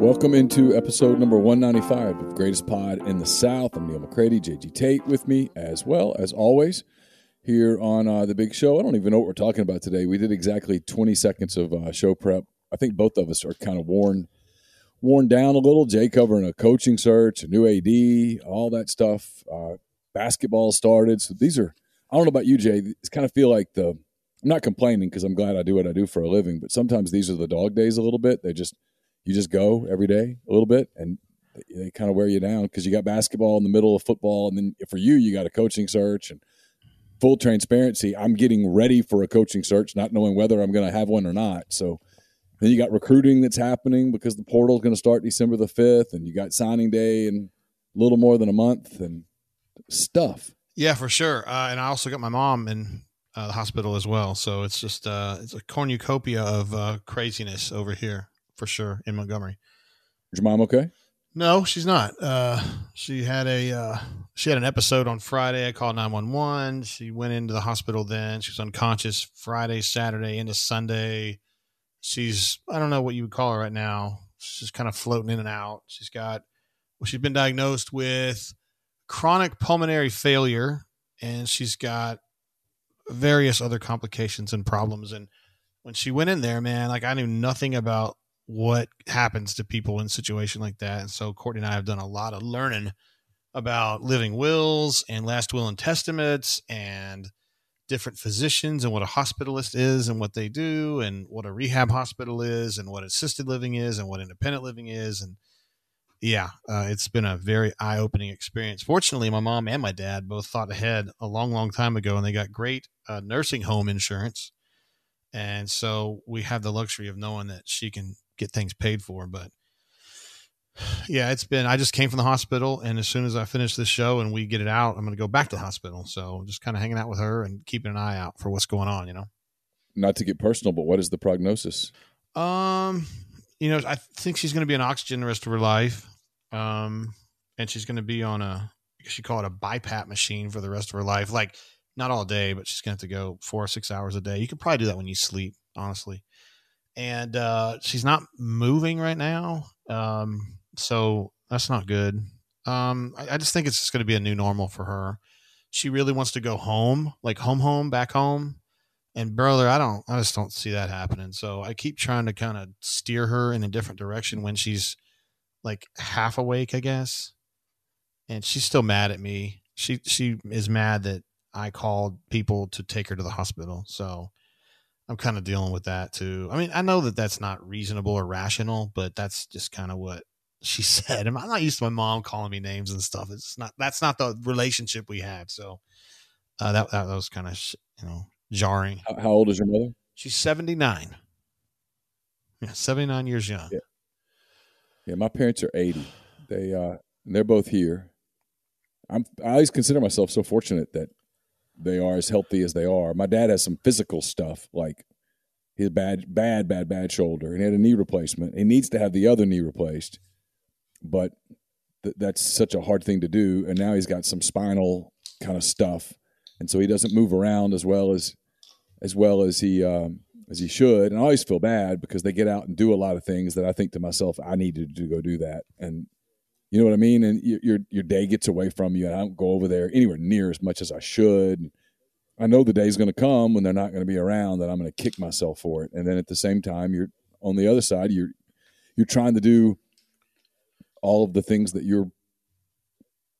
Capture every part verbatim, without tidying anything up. Welcome into episode number one ninety-five of Greatest Pod in the South. I'm Neil McCready, J G Tate with me as well, as always, here on uh, The Big Show. I don't even know what we're talking about today. We did exactly twenty seconds of uh, show prep. I think both of us are kind of worn worn down a little. Jay covering a coaching search, a new A D, all that stuff. Uh, basketball started. So these are, I don't know about you, Jay. It's kind of feel like the, I'm not complaining because I'm glad I do what I do for a living, but sometimes these are the dog days a little bit. They just, You just go every day a little bit, and they kind of wear you down because you got basketball in the middle of football, and then for you, you got a coaching search. And full transparency, I'm getting ready for a coaching search, not knowing whether I'm going to have one or not. So then you got recruiting that's happening because the portal is going to start December the fifth, and you got signing day in a little more than a month and stuff. Yeah, for sure. Uh, and I also got my mom in uh, the hospital as well, so it's just uh, it's a cornucopia of uh, craziness over here. For sure, in Montgomery. Is your mom okay? No, she's not. Uh, she had a uh, she had an episode on Friday. I called nine one one. She went into the hospital then. She was unconscious Friday, Saturday, into Sunday. She's, I don't know what you would call her right now. She's just kind of floating in and out. She's got, well, she's been diagnosed with chronic pulmonary failure, and she's got various other complications and problems. And when she went in there, man, like I knew nothing about what happens to people in a situation like that. And so Courtney and I have done a lot of learning about living wills and last will and testaments and different physicians and what a hospitalist is and what they do and what a rehab hospital is and what assisted living is and what independent living is. And yeah, uh, it's been a very eye-opening experience. Fortunately, my mom and my dad both thought ahead a long, long time ago, and they got great uh, nursing home insurance. And so we have the luxury of knowing that she can get things paid for. But yeah, it's been, I just came from the hospital, and as soon as I finish this show and we get it out, I'm going to go back to the hospital. So just kind of hanging out with her and keeping an eye out for what's going on, you know. Not to get personal, but what is the prognosis? Um, you know, I think she's going to be on oxygen the rest of her life. Um, and she's going to be on a, she called it a BiPAP machine for the rest of her life. Like not all day, but she's going to have to go four or six hours a day. You could probably do that when you sleep, honestly. And uh, she's not moving right now, um, so that's not good. Um, I, I just think it's just going to be a new normal for her. She really wants to go home, like home, home, back home. And brother, I don't, I just don't see that happening. So I keep trying to kind of steer her in a different direction when she's like half awake, I guess. And she's still mad at me. She she is mad that I called people to take her to the hospital. So I'm kind of dealing with that too. I mean, I know that that's not reasonable or rational, but that's just kind of what she said. I'm not used to my mom calling me names and stuff. It's not, that's not the relationship we have. So uh, that, that was kind of, you know, jarring. How, how old is your mother? She's seventy-nine. Yeah. seventy-nine years young. Yeah. Yeah, my parents are eighty. They, uh, they're both here. I'm, I always consider myself so fortunate that they are as healthy as they are. My dad has some physical stuff, like his bad, bad, bad, bad shoulder, and he had a knee replacement. He needs to have the other knee replaced, but th- that's such a hard thing to do. And now he's got some spinal kind of stuff, and so he doesn't move around as well as as well as he um, as he should. And I always feel bad because they get out and do a lot of things that I think to myself, I need to do, go do that. And you know what I mean? And you, your your day gets away from you, and I don't go over there anywhere near as much as I should. I know the day's going to come when they're not going to be around that I'm going to kick myself for it. And then at the same time, you're on the other side, you're you're trying to do all of the things that you're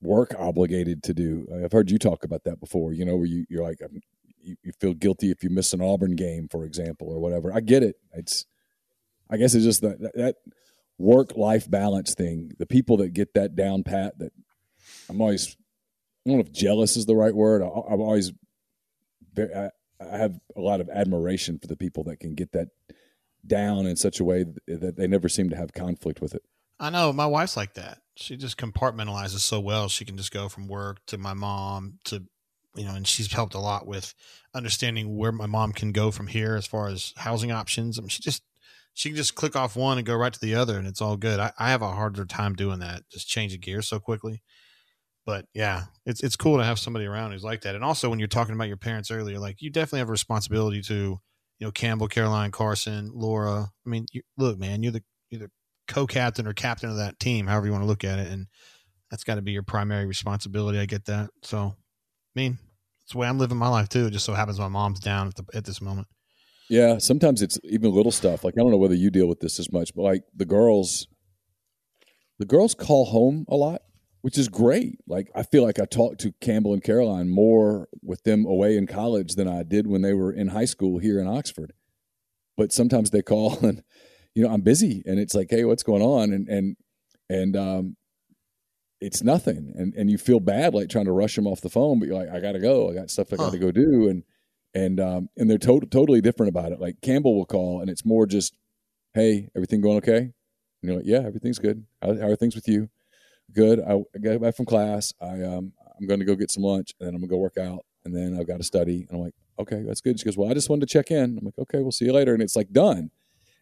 work obligated to do. I've heard you talk about that before, you know, where you, you're like, I'm, you, you feel guilty if you miss an Auburn game, for example, or whatever. I get it. It's, I guess it's just that, that work-life balance thing. The people that get that down pat, that I'm always, I don't know if jealous is the right word. I, I'm always very, I, I have a lot of admiration for the people that can get that down in such a way that they never seem to have conflict with it. I know my wife's like that. She just compartmentalizes so well. She can just go from work to my mom to, you know, and she's helped a lot with understanding where my mom can go from here as far as housing options. I mean, she just, she can just click off one and go right to the other and it's all good. I, I have a harder time doing that. Just changing gears so quickly, but yeah, it's, it's cool to have somebody around who's like that. And also when you're talking about your parents earlier, like you definitely have a responsibility to, you know, Campbell, Caroline, Carson, Laura. I mean, you, look, man, you're the, you're the co-captain or captain of that team, however you want to look at it, and that's got to be your primary responsibility. I get that. So, I mean, it's the way I'm living my life too. It just so happens my mom's down at, the, at this moment. Yeah, sometimes it's even little stuff. Like I don't know whether you deal with this as much, but like the girls, the girls call home a lot, which is great. Like I feel like I talked to Campbell and Caroline more with them away in college than I did when they were in high school here in Oxford. But sometimes they call and, you know, I'm busy, and it's like, hey, what's going on? And, and, and, um, it's nothing. And, and you feel bad, like trying to rush them off the phone, but you're like, I gotta go, I got stuff I huh. gotta go do. And, and, um, and they're to- totally different about it. Like Campbell will call and it's more just, hey, everything going okay? And you're like, yeah, everything's good. How, how are things with you? Good. I, I got back from class. I, um, I'm going to go get some lunch and then I'm gonna go work out and then I've got to study. And I'm like, okay, that's good. She goes, well, I just wanted to check in. I'm like, okay, we'll see you later. And it's like done.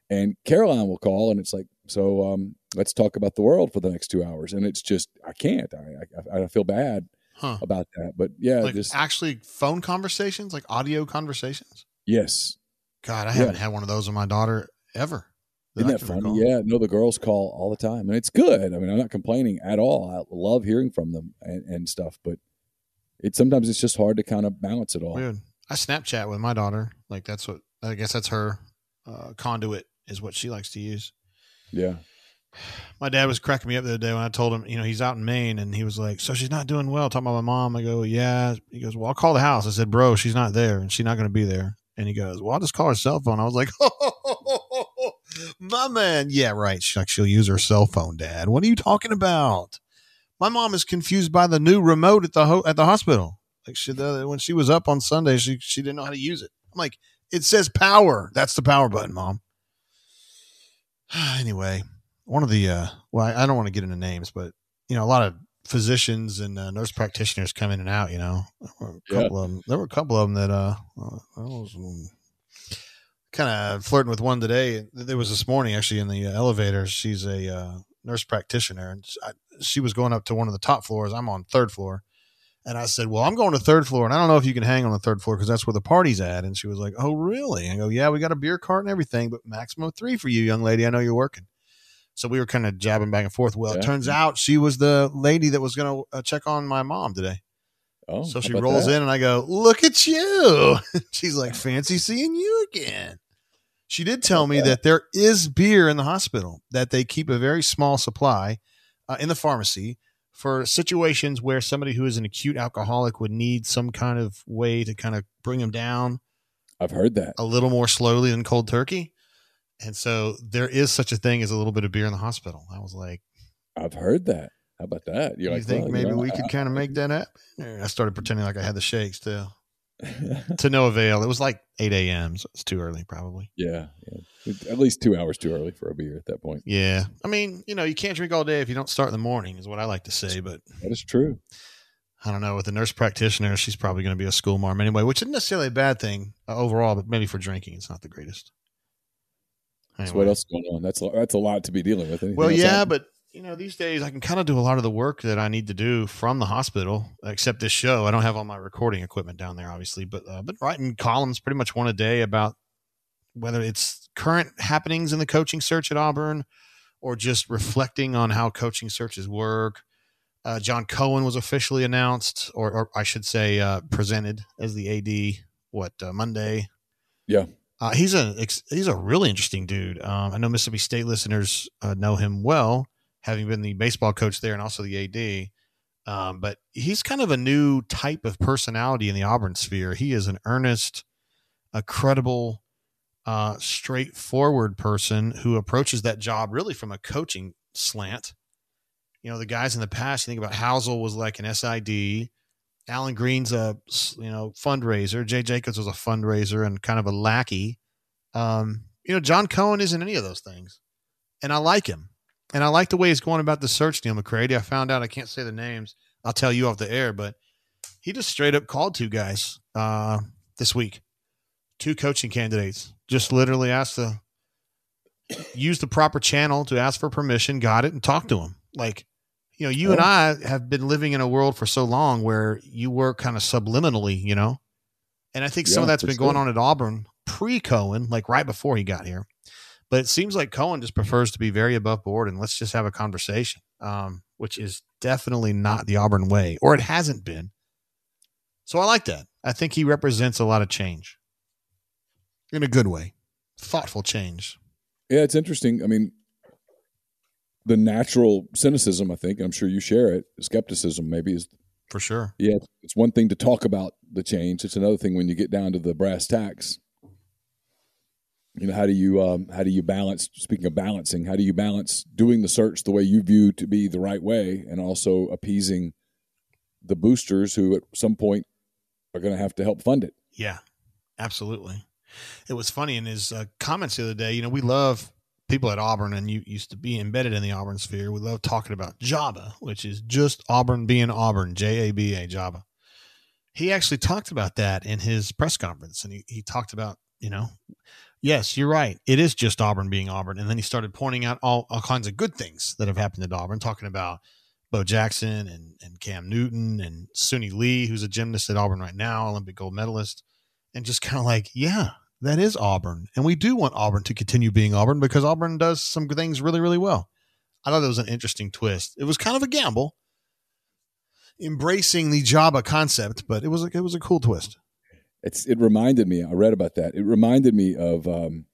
And Caroline will call and it's like, so um, let's talk about the world for the next two hours. And it's just, I can't, I I, I feel bad huh. about that, but yeah. Like just, actually phone conversations, like audio conversations. Yes. God, I yeah. haven't had one of those with my daughter ever. Isn't that funny? Recall. Yeah. No, the girls call all the time and it's good. I mean, I'm not complaining at all. I love hearing from them and, and stuff, but it sometimes it's just hard to kind of balance it all. Weird. I Snapchat with my daughter. Like that's what, I guess that's her uh, conduit. Is what she likes to use. Yeah. My dad was cracking me up the other day when I told him, you know, he's out in Maine and he was like, so she's not doing well. Talking about my mom. I go, yeah. He goes, well, I'll call the house. I said, bro, she's not there and she's not going to be there. And he goes, well, I'll just call her cell phone. I was like, oh, my man. Yeah, right. She's like, she'll use her cell phone, Dad. What are you talking about? My mom is confused by the new remote at the ho- at the hospital. Like she, the, when she was up on Sunday, she, she didn't know how to use it. I'm like, it says power. That's the power button, Mom. Anyway, one of the, uh, well, I, I don't want to get into names, but, you know, a lot of physicians and uh, nurse practitioners come in and out, you know, there were a couple yeah. of them, there were a couple of them that, uh, I was um, kind of flirting with one today. There was this morning actually in the elevator. She's a uh, nurse practitioner and I, she was going up to one of the top floors. I'm on third floor. And I said, well, I'm going to third floor and I don't know if you can hang on the third floor because that's where the party's at. And she was like, oh, really? I go, yeah, we got a beer cart and everything, but maximum three for you, young lady. I know you're working. So we were kind of jabbing back and forth. Well, yeah. It turns out she was the lady that was going to uh, check on my mom today. Oh, so she rolls that? in and I go, look at you. She's like, fancy seeing you again. She did tell me that? that there is beer in the hospital, that they keep a very small supply uh, in the pharmacy for situations where somebody who is an acute alcoholic would need some kind of way to kind of bring them down. I've heard that a little more slowly than cold turkey. And so there is such a thing as a little bit of beer in the hospital. I was like, I've heard that. How about that? You're you like, think well, maybe you know, we I, could kind of make that up? I started pretending like I had the shakes too. To no avail. It was like eight a.m. so it's too early probably. Yeah, yeah. At least two hours too early for a beer at that point. Yeah. I mean, you know, you can't drink all day if you don't start in the morning is what I like to say, but that is true. I don't know. With a nurse practitioner, she's probably going to be a school marm anyway, which isn't necessarily a bad thing uh, overall, but maybe for drinking, it's not the greatest. Anyway. So what else is going on? That's, that's a lot to be dealing with. Anything well, yeah, happening? But you know, these days I can kind of do a lot of the work that I need to do from the hospital, except this show. I don't have all my recording equipment down there, obviously, but uh, but writing columns pretty much one a day about whether it's current happenings in the coaching search at Auburn or just reflecting on how coaching searches work. Uh, John Cohen was officially announced, or, or I should say uh, presented as the A D, what, uh, Monday? Yeah. Uh, he's a he's a really interesting dude. Um, I know Mississippi State listeners uh, know him well, having been the baseball coach there and also the A D. Um, but he's kind of a new type of personality in the Auburn sphere. He is an earnest, a credible, uh, straightforward person who approaches that job really from a coaching slant. You know, the guys in the past, you think about Housel was like an S I D. Alan Green's a, you know, fundraiser. Jay Jacobs was a fundraiser and kind of a lackey. Um, you know, John Cohen isn't any of those things. And I like him. And I like the way he's going about the search, Neil McCready. I found out, I can't say the names. I'll tell you off the air, but he just straight up called two guys uh, this week. Two coaching candidates. Just literally asked to use the proper channel to ask for permission, got it, and talked to him. Like, you know, you and I have been living in a world for so long where you work kind of subliminally, you know, and I think yeah, some of that's been going on at Auburn pre-Cohen, like right before he got here. But it seems like Cohen just prefers to be very above board and let's just have a conversation, um, which is definitely not the Auburn way, or it hasn't been. So I like that. I think he represents a lot of change in a good way, thoughtful change. Yeah, it's interesting. I mean, the natural cynicism, I think, and I'm sure you share it, skepticism maybe is. For sure. Yeah, it's one thing to talk about the change. It's another thing when you get down to the brass tacks. You know, how do you um, how do you balance, speaking of balancing, how do you balance doing the search the way you view to be the right way and also appeasing the boosters who at some point are going to have to help fund it? Yeah, absolutely. It was funny in his uh, comments the other day, you know, we love – people at Auburn, and you used to be embedded in the Auburn sphere, we love talking about Jabba, which is just Auburn being Auburn, J A B A, Jabba. He actually talked about that in his press conference, and he, he talked about, you know, yes, you're right, it is just Auburn being Auburn. And then he started pointing out all, all kinds of good things that have happened at Auburn, talking about Bo Jackson and, and Cam Newton and Suni Lee, who's a gymnast at Auburn right now, Olympic gold medalist, and just kind of like, yeah, that is Auburn. And we do want Auburn to continue being Auburn because Auburn does some things really, really well. I thought that was an interesting twist. It was kind of a gamble embracing the Jabba concept, but it was a, it was a cool twist. It's, it reminded me, I read about that. It reminded me of um,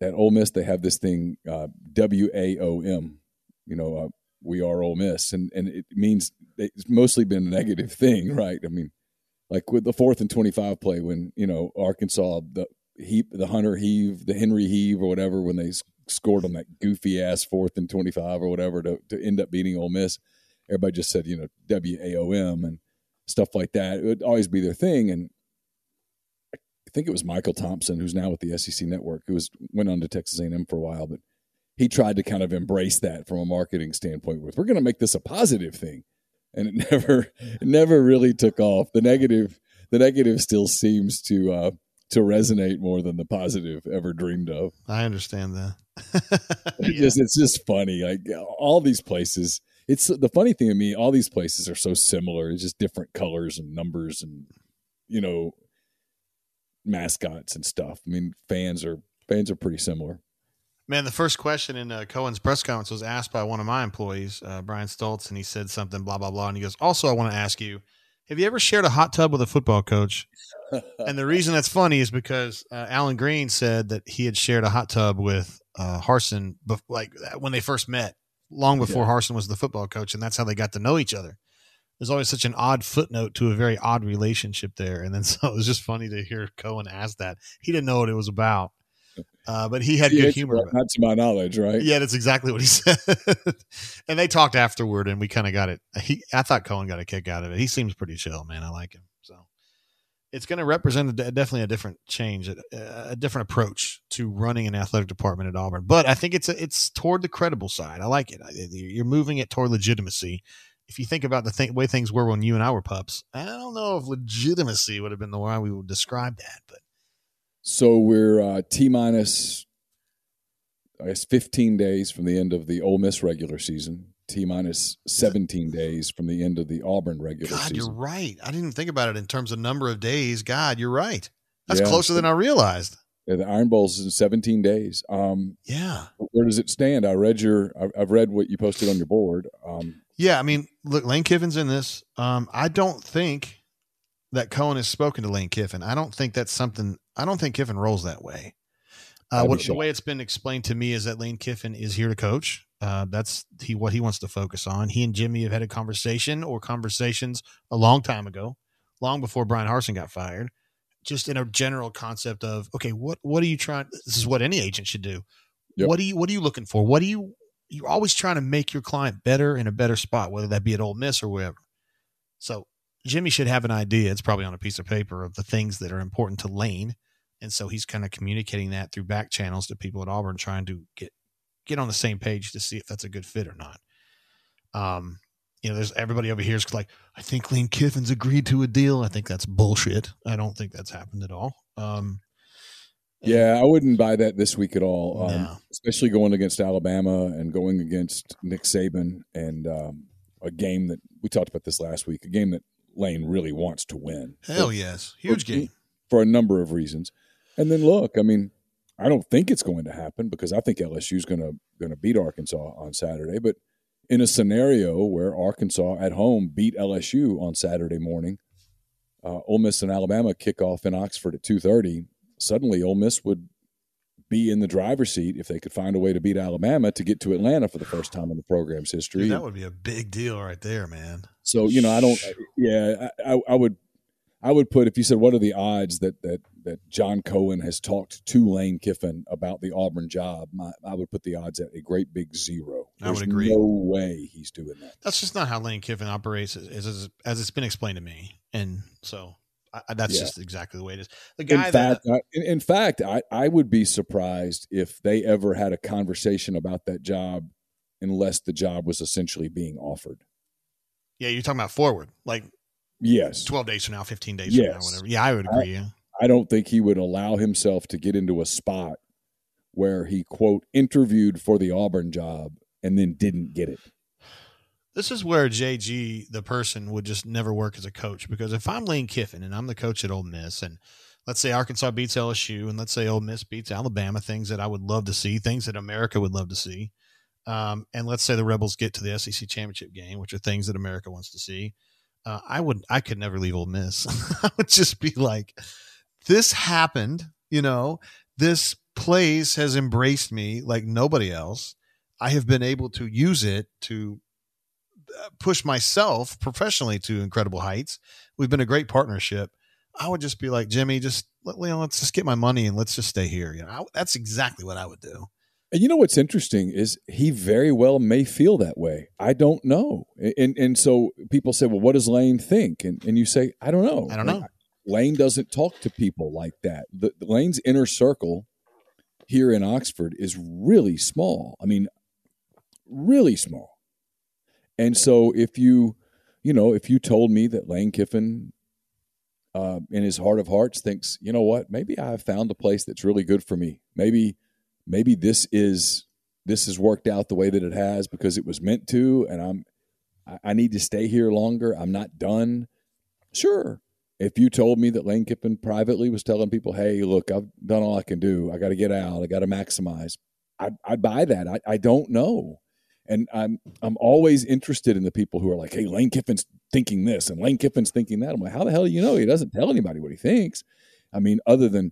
that Ole Miss. They have this thing, uh, W A O M, you know, uh, we are Ole Miss. And, and it means it's mostly been a negative thing, right? I mean, like with the fourth and twenty-five play when, you know, Arkansas, the heap, the Hunter heave, the Henry heave or whatever, when they scored on that goofy ass fourth and twenty-five or whatever to, to end up beating Ole Miss, everybody just said, you know, W A O M and stuff like that. It would always be their thing. And I think it was Michael Thompson, who's now with the S E C Network, who was went on to Texas A and M for a while, but he tried to kind of embrace that from a marketing standpoint with, we're going to make this a positive thing. And it never, it never really took off. The negative, the negative still seems to uh, to resonate more than the positive ever dreamed of. I understand that. yeah. It just, it's just funny. Like all these places, it's the funny thing to me. All these places are so similar. It's just different colors and numbers, and you know, mascots and stuff. I mean, fans are fans are pretty similar. Man, the first question in uh, Cohen's press conference was asked by one of my employees, uh, Brian Stoltz, and he said something, blah, blah, blah. And he goes, also, I want to ask you, have you ever shared a hot tub with a football coach? And the reason that's funny is because uh, Alan Green said that he had shared a hot tub with uh, Harsin be- like when they first met, long before yeah. Harsin was the football coach, and that's how they got to know each other. There's always such an odd footnote to a very odd relationship there. And then so it was just funny to hear Cohen ask that. He didn't know what it was about. Uh, but he had he good humor. Not to my knowledge, right? Yeah, that's exactly what he said. And they talked afterward, and we kind of got it. He, I thought Cohen got a kick out of it. He seems pretty chill, man. I like him. So it's going to represent a, definitely a different change, a, a different approach to running an athletic department at Auburn. But I think it's a, it's toward the credible side. I like it. You're moving it toward legitimacy. If you think about the th- way things were when you and I were pups, I don't know if legitimacy would have been the way we would describe that, but. So we're uh, T-minus, I guess, fifteen days from the end of the Ole Miss regular season, T-minus seventeen days from the end of the Auburn regular God, season. God, you're right. I didn't think about it in terms of number of days. God, you're right. That's yeah, closer than I realized. Yeah, the Iron Bowl's in seventeen days. Um, yeah. Where does it stand? I read your, I've read what you posted on your board. Um, yeah. I mean, look, Lane Kiffin's in this. Um, I don't think that Cohen has spoken to Lane Kiffin. I don't think that's something, I don't think Kiffin rolls that way. Uh, what, sure. The way it's been explained to me is that Lane Kiffin is here to coach. Uh, that's he, what he wants to focus on. He and Jimmy have had a conversation or conversations a long time ago, long before Brian Harsin got fired. Just in a general concept of, okay, what, what are you trying? This is what any agent should do. Yep. What are you, what are you looking for? What do you, you're always trying to make your client better in a better spot, whether that be at Ole Miss or wherever. So Jimmy should have an idea. It's probably on a piece of paper of the things that are important to Lane. And so he's kind of communicating that through back channels to people at Auburn, trying to get, get on the same page to see if that's a good fit or not. Um, You know, there's everybody over here is like, I think Lane Kiffin's agreed to a deal. I think that's bullshit. I don't think that's happened at all. Um, yeah, I wouldn't buy that this week at all, um, no. Especially going against Alabama and going against Nick Saban and um, a game that we talked about this last week, a game that Lane really wants to win. Hell for, yes. Huge for, game. For a number of reasons. And then look, I mean, I don't think it's going to happen because I think L S U is going to going to beat Arkansas on Saturday, but in a scenario where Arkansas at home beat L S U on Saturday morning, uh, Ole Miss and Alabama kick off in Oxford at two thirty. Suddenly, Ole Miss would be in the driver's seat if they could find a way to beat Alabama to get to Atlanta for the first time in the program's history. Dude, that would be a big deal right there, man. So, you know, I don't – yeah, I, I would I would put – if you said what are the odds that, that, that John Cohen has talked to Lane Kiffin about the Auburn job, my, I would put the odds at a great big zero. There's I would agree. No way he's doing that. That's just not how Lane Kiffin operates, as, as, as it's been explained to me, and so I, that's yeah. just exactly the way it is. The guy in that, fact, I, in, in fact, I, I would be surprised if they ever had a conversation about that job, unless the job was essentially being offered. Yeah, you're talking about forward, like yes, twelve days from now, fifteen days yes. from now, whatever. Yeah, I would agree. I, yeah. I don't think he would allow himself to get into a spot where he quote interviewed for the Auburn job and then didn't get it. This is where J G, the person, would just never work as a coach. Because if I'm Lane Kiffin and I'm the coach at Ole Miss, and let's say Arkansas beats L S U, and let's say Ole Miss beats Alabama, things that I would love to see, things that America would love to see. Um, and let's say the Rebels get to the S E C championship game, which are things that America wants to see. Uh, I would, I could never leave Ole Miss. I would just be like, this happened, you know, this place has embraced me like nobody else. I have been able to use it to push myself professionally to incredible heights. We've been a great partnership. I would just be like, Jimmy, just let, you know, let's just get my money and let's just stay here. You know, I, that's exactly what I would do. And you know what's interesting is he very well may feel that way. I don't know. And and so people say, well, what does Lane think? And and you say, I don't know. I don't know. Like, Lane doesn't talk to people like that. The, the Lane's inner circle here in Oxford is really small. I mean, really small. And so if you, you know, if you told me that Lane Kiffin uh, in his heart of hearts thinks, you know what, maybe I've found a place that's really good for me. Maybe, maybe this is, this has worked out the way that it has because it was meant to, and I'm, I, I need to stay here longer. I'm not done. Sure. If you told me that Lane Kiffin privately was telling people, hey, look, I've done all I can do. I got to get out. I got to maximize. I'd, I'd buy that. I, I don't know. And I'm I'm always interested in the people who are like, hey, Lane Kiffin's thinking this and Lane Kiffin's thinking that. I'm like, how the hell do you know? He doesn't tell anybody what he thinks. I mean, other than,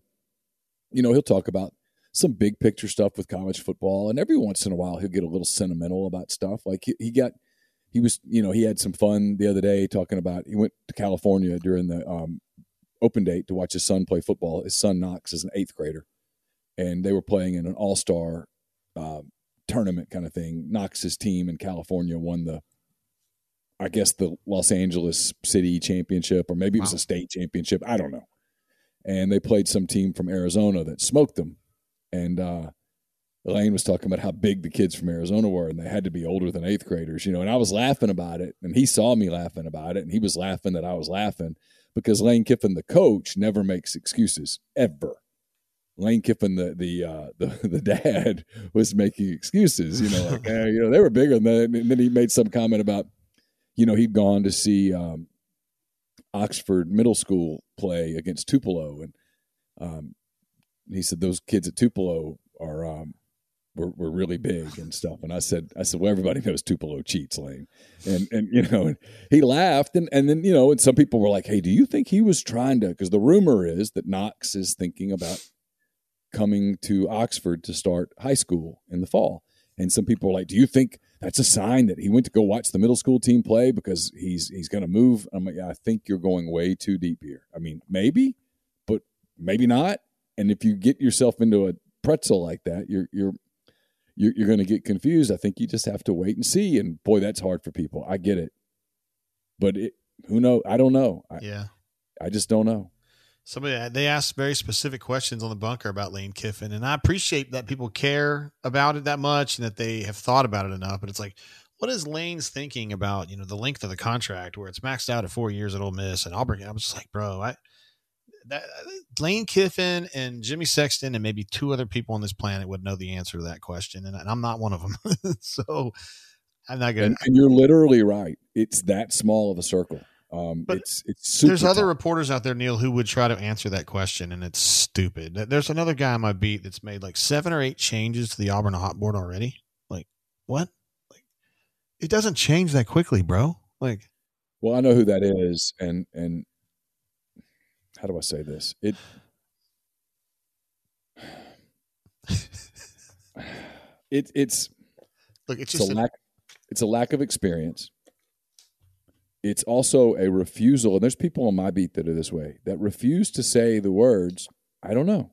you know, he'll talk about some big picture stuff with college football. And every once in a while, he'll get a little sentimental about stuff. Like he, he got, he was, you know, he had some fun the other day talking about, he went to California during the um, open date to watch his son play football. His son, Knox, is an eighth grader. And they were playing in an all-star uh, tournament kind of thing. Knox's team in California won the, I guess, the Los Angeles City Championship, or maybe it was wow. a state championship. I don't know. And they played some team from Arizona that smoked them. And uh, Lane was talking about how big the kids from Arizona were, and they had to be older than eighth graders, you know. And I was laughing about it, and he saw me laughing about it, and he was laughing that I was laughing because Lane Kiffin, the coach, never makes excuses ever. Lane Kiffin, the the uh, the, the dad, was making excuses. You know, like, hey, you know, they were bigger than that. And then he made some comment about, you know, he'd gone to see um, Oxford Middle School play against Tupelo, and um, he said those kids at Tupelo are um, were were really big and stuff. And I said, I said, well, everybody knows Tupelo cheats, Lane. And and you know, and he laughed, and and then you know, and some people were like, hey, do you think he was trying to? Because the rumor is that Knox is thinking about coming to Oxford to start high school in the fall. And some people were like, do you think that's a sign that he went to go watch the middle school team play because he's he's going to move? I'm like, I think you're going way too deep here. I mean, maybe, but maybe not. And if you get yourself into a pretzel like that, you're you're you're, you're going to get confused. I think you just have to wait and see. And boy, that's hard for people. I get it, but it, who knows? I don't know. I, yeah, I just don't know. Somebody, they asked very specific questions on the bunker about Lane Kiffin, and I appreciate that people care about it that much and that they have thought about it enough. But it's like, what is Lane's thinking about? You know, the length of the contract where it's maxed out at four years at Ole Miss and Auburn. I was just like, bro, I that, Lane Kiffin and Jimmy Sexton and maybe two other people on this planet would know the answer to that question, and, and I'm not one of them. So I'm not gonna. And, and you're literally right. It's that small of a circle. Um, but it's, it's super there's tough. Other reporters out there, Neil, who would try to answer that question, and it's stupid. There's another guy on my beat that's made like seven or eight changes to the Auburn hot board already. Like, what? Like, it doesn't change that quickly, bro. Like, well, I know who that is, and and how do I say this? It. it it's look. It's, it's just a lack. A- it's a lack of experience. It's also a refusal, and there's people on my beat that are this way, that refuse to say the words, I don't know.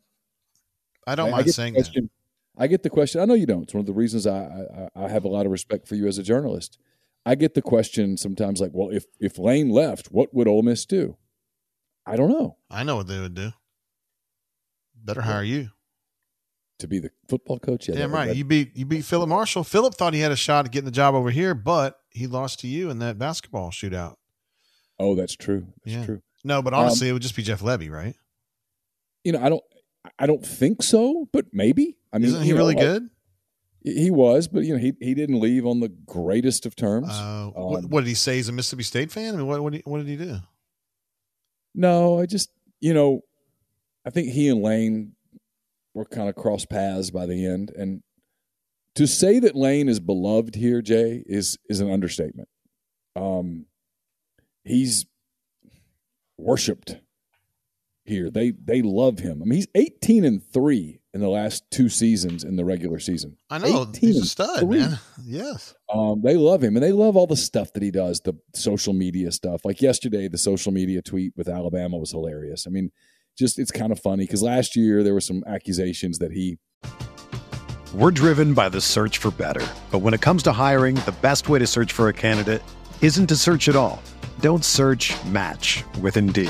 I don't like saying that. I get the question. I know you don't. It's one of the reasons I, I I have a lot of respect for you as a journalist. I get the question sometimes like, well, if if Lane left, what would Ole Miss do? I don't know. I know what they would do. Better hire you. To be the football coach. Yeah, damn right. You beat you beat Philip Marshall. Philip thought he had a shot at getting the job over here, but he lost to you in that basketball shootout. Oh, that's true. That's yeah. true. No, but honestly, um, it would just be Jeff Lebby, right? You know, I don't I don't think so, but maybe. I mean, isn't he really know, like, good? He was, but you know, he he didn't leave on the greatest of terms. Uh, um, what, what did he say? He's a Mississippi State fan? I mean, what what did he, what did he do? No, I just you know, I think he and Lane were kind of cross paths by the end. And to say that Lane is beloved here, Jay, is is an understatement. Um, he's worshipped here. They they love him. I mean, he's eighteen and three in the last two seasons in the regular season. I know. He's a stud, three. Man. Yes. Um, they love him, and they love all the stuff that he does, the social media stuff. Like yesterday, the social media tweet with Alabama was hilarious. I mean, just it's kind of funny because last year there were some accusations that he. We're driven by the search for better. But when it comes to hiring, the best way to search for a candidate isn't to search at all. Don't search, match with Indeed.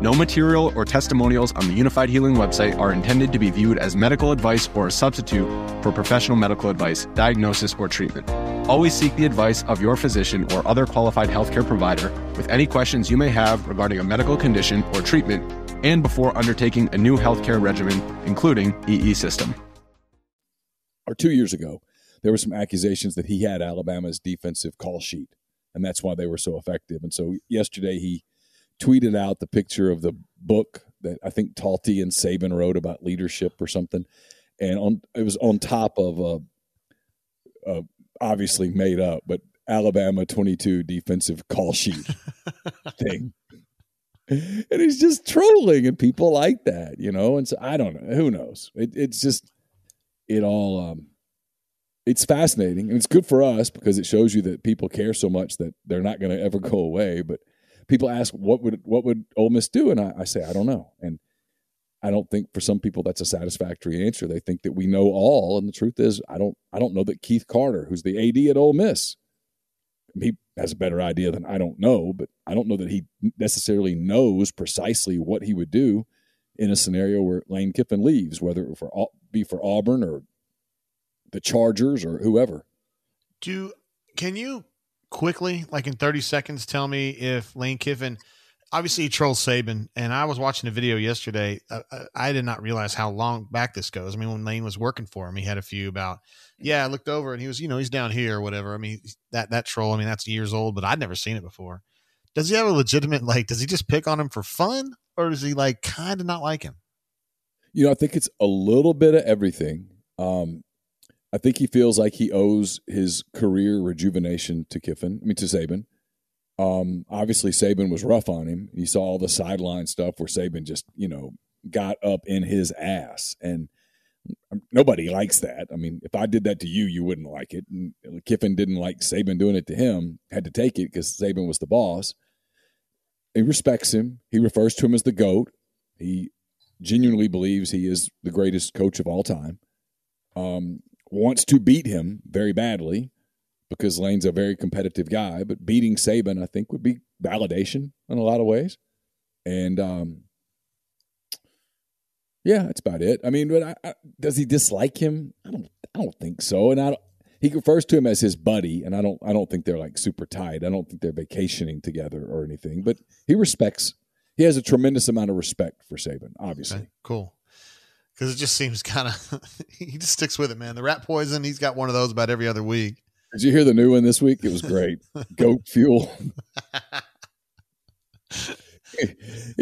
No material or testimonials on the Unified Healing website are intended to be viewed as medical advice or a substitute for professional medical advice, diagnosis, or treatment. Always seek the advice of your physician or other qualified healthcare provider with any questions you may have regarding a medical condition or treatment and before undertaking a new healthcare regimen, including E E system. Or two years ago, there were some accusations that he had Alabama's defensive call sheet, and that's why they were so effective. And so yesterday he tweeted out the picture of the book that I think Talty and Saban wrote about leadership or something. And on, it was on top of a, a obviously made up, but Alabama twenty-two defensive call sheet thing. And he's just trolling, and people like that, you know? And so I don't know, who knows? It, it's just, it all, um, it's fascinating, and it's good for us because it shows you that people care so much that they're not going to ever go away. But people ask, what would what would Ole Miss do? And I, I say, I don't know. And I don't think for some people that's a satisfactory answer. They think that we know all, and the truth is, I don't I don't know that Keith Carter, who's the A D at Ole Miss, he has a better idea than I don't know, but I don't know that he necessarily knows precisely what he would do in a scenario where Lane Kiffin leaves, whether it for, be for Auburn or the Chargers or whoever. Do Can you... quickly, like in thirty seconds, tell me if Lane Kiffin, obviously he trolls Saban, and I was watching a video yesterday. Uh, I did not realize how long back this goes. I mean, when Lane was working for him, he had a few about, yeah, I looked over and he was, you know, he's down here or whatever. I mean, that, that troll, I mean, that's years old, but I'd never seen it before. Does he have a legitimate, like, does he just pick on him for fun, or does he like kind of not like him? You know, I think it's a little bit of everything. Um, I think he feels like he owes his career rejuvenation to Kiffin, I mean, to Saban. Um, obviously, Saban was rough on him. You saw all the sideline stuff where Saban just, you know, got up in his ass. And nobody likes that. I mean, if I did that to you, you wouldn't like it. And Kiffin didn't like Saban doing it to him, had to take it because Saban was the boss. He respects him. He refers to him as the GOAT. He genuinely believes he is the greatest coach of all time. Um, wants to beat him very badly because Lane's a very competitive guy, but beating Saban, I think, would be validation in a lot of ways. And, um, yeah, that's about it. I mean, but I, I, does he dislike him? I don't, I don't think so. And I don't, he refers to him as his buddy, and I don't, I don't think they're like super tight. I don't think they're vacationing together or anything, but he respects, he has a tremendous amount of respect for Saban, obviously. Okay, cool. Because it just seems kind of – he just sticks with it, man. The rat poison, he's got one of those about every other week. Did you hear the new one this week? It was great. Goat fuel. he,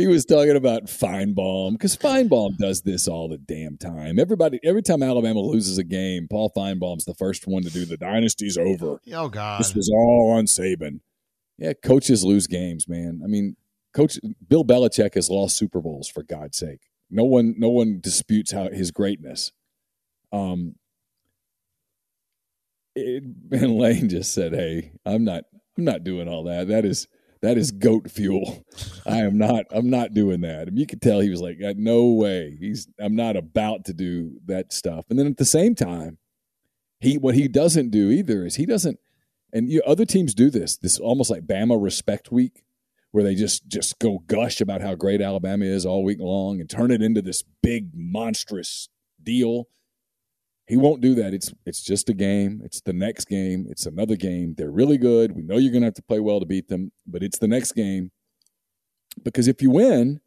he was talking about Feinbaum because Feinbaum does this all the damn time. Everybody, every time Alabama loses a game, Paul Feinbaum's the first one to do the dynasty's over. Oh, God. This was all on Saban. Yeah, coaches lose games, man. I mean, coach Bill Belichick has lost Super Bowls, for God's sake. No one, no one disputes how his greatness. Um, it, and Lane just said, "Hey, I'm not, I'm not doing all that. That is, that is goat fuel. I am not, I'm not doing that." And you could tell he was like, "No way. He's, I'm not about to do that stuff." And then at the same time, he, what he doesn't do either is he doesn't, and you, other teams do this. This almost like Bama Respect Week, where they just, just go gush about how great Alabama is all week long and turn it into this big, monstrous deal. He won't do that. It's it's just a game. It's the next game. It's another game. They're really good. We know you're going to have to play well to beat them, but it's the next game. Because if you win,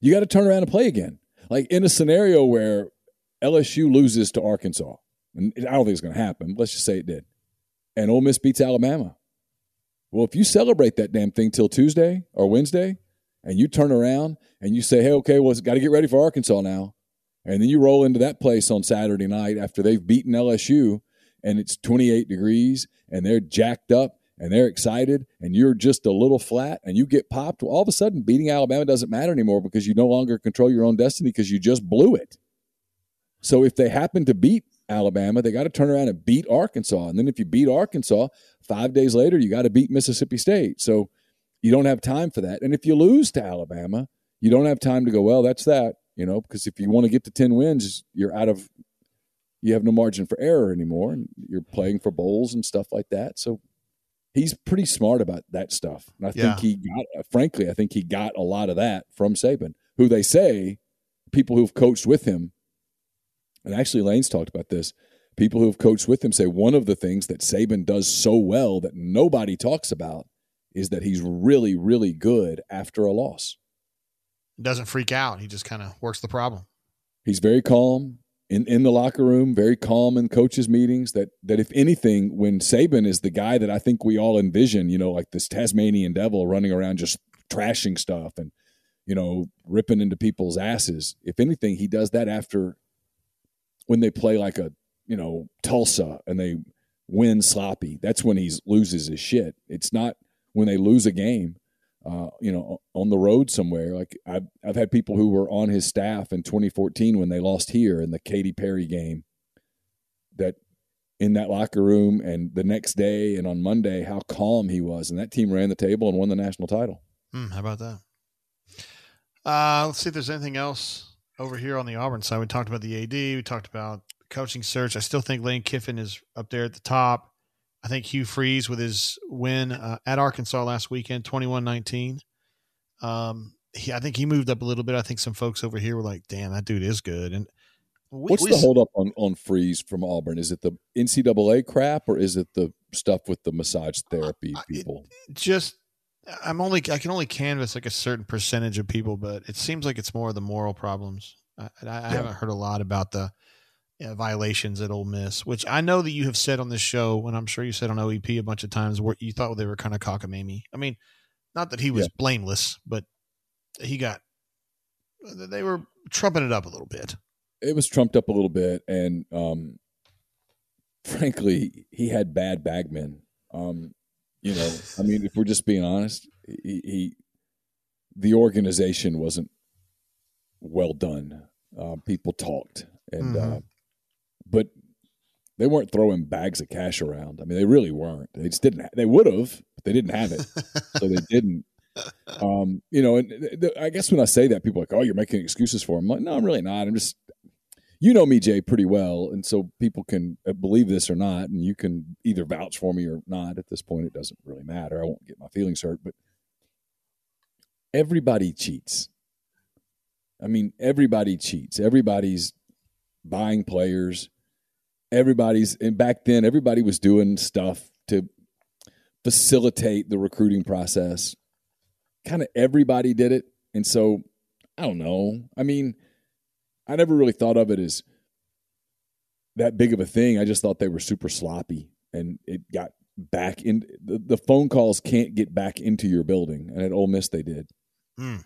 you got to turn around and play again. Like in a scenario where L S U loses to Arkansas, and I don't think it's going to happen. Let's just say it did. And Ole Miss beats Alabama. Well, if you celebrate that damn thing till Tuesday or Wednesday and you turn around and you say, hey, okay, well, it's got to get ready for Arkansas now. And then you roll into that place on Saturday night after they've beaten L S U and it's twenty-eight degrees and they're jacked up and they're excited and you're just a little flat and you get popped. Well, all of a sudden beating Alabama doesn't matter anymore because you no longer control your own destiny because you just blew it. So if they happen to beat Alabama, they got to turn around and beat Arkansas. And then if you beat Arkansas, five days later, you got to beat Mississippi State. So you don't have time for that. And if you lose to Alabama, you don't have time to go, well, that's that, you know, because if you want to get to ten wins, you're out of, you have no margin for error anymore. And you're playing for bowls and stuff like that. So he's pretty smart about that stuff. And I yeah. think he got, frankly, I think he got a lot of that from Saban, who they say people who've coached with him, and actually Lane's talked about this, people who've coached with him say one of the things that Saban does so well that nobody talks about is that he's really, really good after a loss. Doesn't freak out. He just kind of works the problem. He's very calm in, in the locker room, very calm in coaches' meetings. That that if anything, when Saban is the guy that I think we all envision, you know, like this Tasmanian devil running around just trashing stuff and, you know, ripping into people's asses. If anything, he does that after when they play like a, you know, Tulsa and they win sloppy. That's when he loses his shit. It's not when they lose a game, uh, you know, on the road somewhere. Like I've, I've had people who were on his staff in twenty fourteen when they lost here in the Katy Perry game, that in that locker room and the next day and on Monday, how calm he was. And that team ran the table and won the national title. Mm, how about that? Uh, let's see if there's anything else over here on the Auburn side. We talked about the A D. We talked about coaching search. I still think Lane Kiffin is up there at the top. I think Hugh Freeze with his win uh, at Arkansas last weekend, twenty-one nineteen. Um, he, I think he moved up a little bit. I think some folks over here were like, damn, that dude is good. And we, What's we, the hold up on, on Freeze from Auburn? Is it the N C double A crap or is it the stuff with the massage therapy people? I, just, I'm only, I can only canvas like a certain percentage of people, but it seems like it's more of the moral problems. I, I, yeah. I haven't heard a lot about the, Uh, violations at Ole Miss, which I know that you have said on this show, and I'm sure you said on O E P a bunch of times, where you thought they were kind of cockamamie. I mean, not that he was yeah. blameless, but he got, they were trumping it up a little bit. It was trumped up a little bit. And um, frankly, he had bad bagmen. Um, you know, I mean, if we're just being honest, he, he the organization wasn't well done. Uh, people talked and, mm-hmm. uh, But they weren't throwing bags of cash around. I mean, they really weren't. They just didn't. Ha- they would have, but they didn't have it, so they didn't. Um, you know, and th- th- I guess when I say that, people are like, "Oh, you're making excuses for him." I'm like, no, I'm really not. I'm just, you know, me, Jay, pretty well, and so people can believe this or not, and you can either vouch for me or not. At this point, it doesn't really matter. I won't get my feelings hurt, but everybody cheats. I mean, everybody cheats. Everybody's buying players. Everybody's, and back then everybody was doing stuff to facilitate the recruiting process. Kind of everybody did it. And so I don't know. I mean, I never really thought of it as that big of a thing. I just thought they were super sloppy and it got back in. The, the phone calls can't get back into your building. And at Ole Miss, they did. Mm.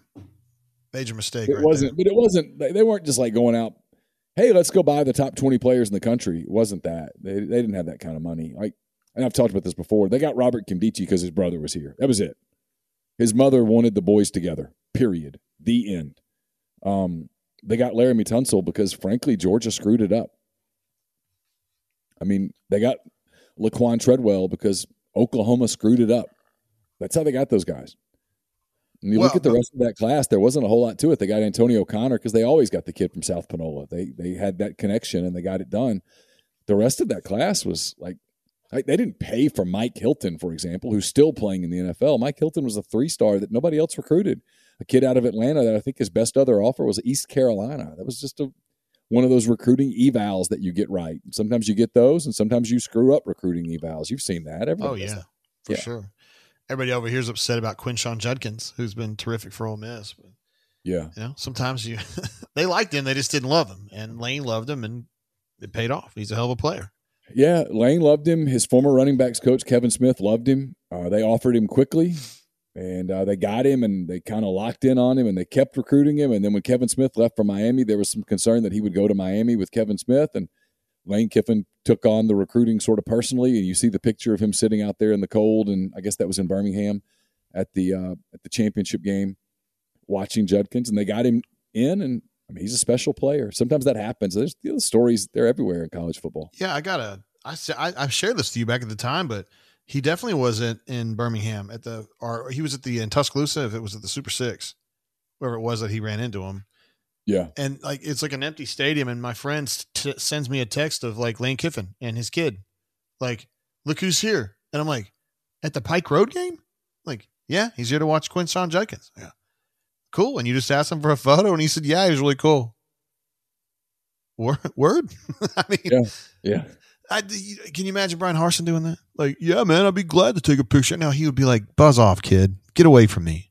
Major mistake. It right wasn't, there. But it wasn't, they weren't just like going out, hey, let's go buy the top twenty players in the country. It wasn't that. They they didn't have that kind of money. Like, and I've talked about this before. They got Robert Kimbici because his brother was here. That was it. His mother wanted the boys together, period. The end. Um, they got Laremy Tunsil because, frankly, Georgia screwed it up. I mean, they got Laquan Treadwell because Oklahoma screwed it up. That's how they got those guys. And you well, look at the rest of that class, there wasn't a whole lot to it. They got Antonio Connor because they always got the kid from South Panola. They they had that connection and they got it done. The rest of that class was like, like they didn't pay for Mike Hilton, for example, who's still playing in the N F L. Mike Hilton was a three-star that nobody else recruited. A kid out of Atlanta that I think his best other offer was East Carolina. That was just a one of those recruiting evals that you get right. Sometimes you get those and sometimes you screw up recruiting evals. You've seen that. Everybody oh, yeah, that. for yeah. sure. Everybody over here is upset about Quinshon Judkins, who's been terrific for Ole Miss. But, yeah. You know, sometimes you they liked him. They just didn't love him. And Lane loved him, and it paid off. He's a hell of a player. Yeah, Lane loved him. His former running backs coach, Kevin Smith, loved him. Uh, they offered him quickly, and uh, they got him, and they kind of locked in on him, and they kept recruiting him. And then when Kevin Smith left for Miami, there was some concern that he would go to Miami with Kevin Smith, and Lane Kiffin took on the recruiting sort of personally, and you see the picture of him sitting out there in the cold, and I guess that was in Birmingham at the uh, at the championship game, watching Judkins, and they got him in, and I mean he's a special player. Sometimes that happens. There's the you know, stories they're everywhere in college football. Yeah, I gotta. I I shared this to you back at the time, but he definitely wasn't in Birmingham at the or he was at the in Tuscaloosa. If it was at the Super Six, wherever it was that he ran into him. Yeah. And like, it's like an empty stadium. And my friend t- sends me a text of like Lane Kiffin and his kid, like, look who's here. And I'm like, at the Pike Road game? Like, yeah, he's here to watch Quinshon Judkins. Yeah. Cool. And you just asked him for a photo and he said, yeah, he was really cool. Word? I mean, yeah. yeah. I, can you imagine Brian Harsin doing that? Like, yeah, man, I'd be glad to take a picture. No, he would be like, buzz off, kid. Get away from me.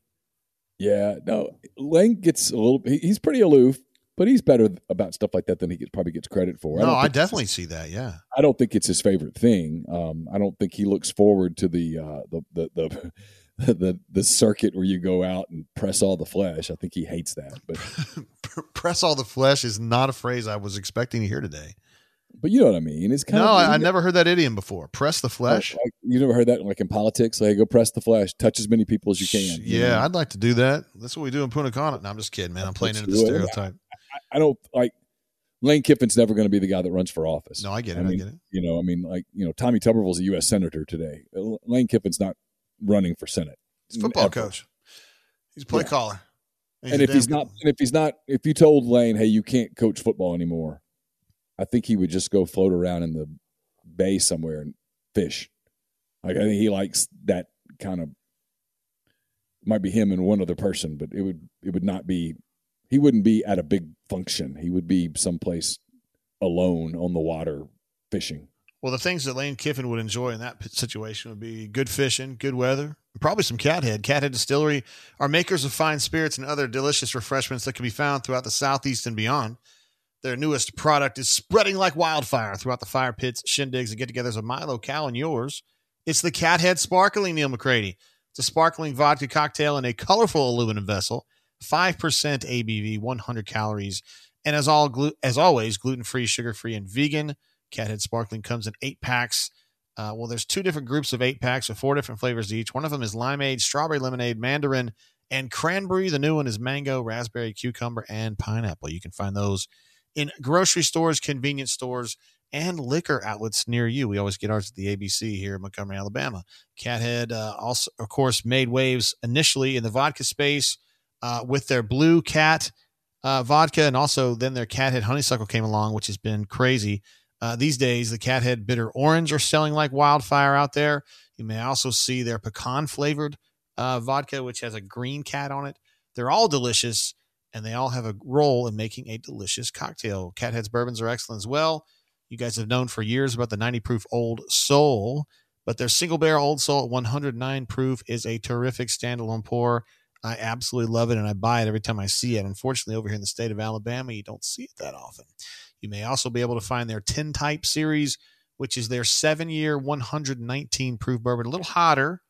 Yeah, no, Lane gets a little, he's pretty aloof, but he's better about stuff like that than he gets, probably gets credit for. No, I, don't I definitely see that, yeah. I don't think it's his favorite thing. Um, I don't think he looks forward to the, uh, the, the, the, the the circuit where you go out and press all the flesh. I think he hates that. But press all the flesh is not a phrase I was expecting to hear today. But you know what I mean? It's kind no, of, I, I never heard that idiom before. Press the flesh. Like, you never heard that like in politics? Like, go press the flesh. Touch as many people as you can. You yeah, know? I'd like to do that. That's what we do in Punta Cana. No, I'm just kidding, man. I'm playing into the stereotype. I, I, I don't like Lane Kiffin's never going to be the guy that runs for office. No, I get it. I, I mean, get it. You know, I mean, like, you know, Tommy Tuberville's a U S senator today. Lane Kiffin's not running for Senate. He's a football ever. coach. He's a play yeah. caller. He's and if he's not, and if he's not, if you told Lane, hey, you can't coach football anymore, I think he would just go float around in the bay somewhere and fish. Like, I think he likes that kind of, might be him and one other person, but it would, it would not be, he wouldn't be at a big function. He would be someplace alone on the water fishing. Well, the things that Lane Kiffin would enjoy in that situation would be good fishing, good weather, and probably some Cathead. Cathead Distillery are makers of fine spirits and other delicious refreshments that can be found throughout the Southeast and beyond. Their newest product is spreading like wildfire throughout the fire pits, shindigs, and get-togethers of my locale and yours. It's the Cathead Sparkling, Neil McCready. It's a sparkling vodka cocktail in a colorful aluminum vessel, five percent A B V, one hundred calories, and as all glu- as always, gluten-free, sugar-free, and vegan. Cathead Sparkling comes in eight packs. Uh, well, there's two different groups of eight packs with four different flavors each. One of them is limeade, strawberry lemonade, mandarin, and cranberry. The new one is mango, raspberry, cucumber, and pineapple. You can find those in grocery stores, convenience stores, and liquor outlets near you. We always get ours at the A B C here in Montgomery, Alabama. Cathead uh, also, of course, made waves initially in the vodka space uh, with their Blue Cat uh, vodka, and also then their Cathead Honeysuckle came along, which has been crazy. Uh, these days, the Cathead Bitter Orange are selling like wildfire out there. You may also see their pecan-flavored uh, vodka, which has a green cat on it. They're all delicious, and they all have a role in making a delicious cocktail. Cathead's bourbons are excellent as well. You guys have known for years about the ninety proof Old Soul, but their single-barrel Old Soul at one hundred nine proof is a terrific standalone pour. I absolutely love it, and I buy it every time I see it. Unfortunately, over here in the state of Alabama, you don't see it that often. You may also be able to find their ten type series, which is their seven year, one hundred nineteen proof bourbon. A little hotter.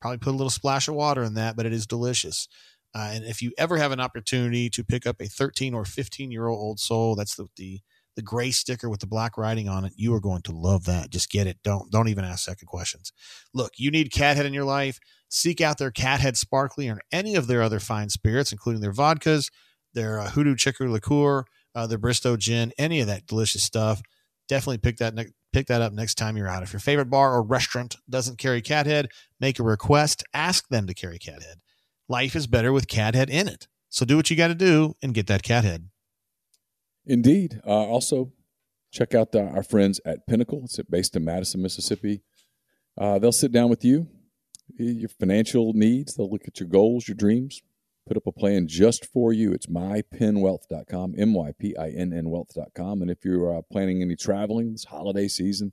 Probably put a little splash of water in that, but it is delicious. Uh, and if you ever have an opportunity to pick up a thirteen or fifteen year old Old Soul, that's the, the the gray sticker with the black writing on it, you are going to love that. Just get it. Don't don't even ask second questions. Look, you need Cathead in your life. Seek out their Cathead Sparkling or any of their other fine spirits, including their vodkas, their uh, Hoodoo Chicory Liqueur, Uh, the Bristow gin, any of that delicious stuff. Definitely pick that ne- pick that up next time you're out. If your favorite bar or restaurant doesn't carry Cathead, make a request. Ask them to carry Cathead. Life is better with Cathead in it. So do what you got to do and get that Cathead. Indeed. Uh, also, check out the, our friends at Pinnacle. It's based in Madison, Mississippi. Uh, they'll sit down with you, your financial needs. They'll look at your goals, your dreams. Put up a plan just for you. It's my pin wealth dot com, M Y P I N N wealth dot com. And if you're uh, planning any traveling this holiday season,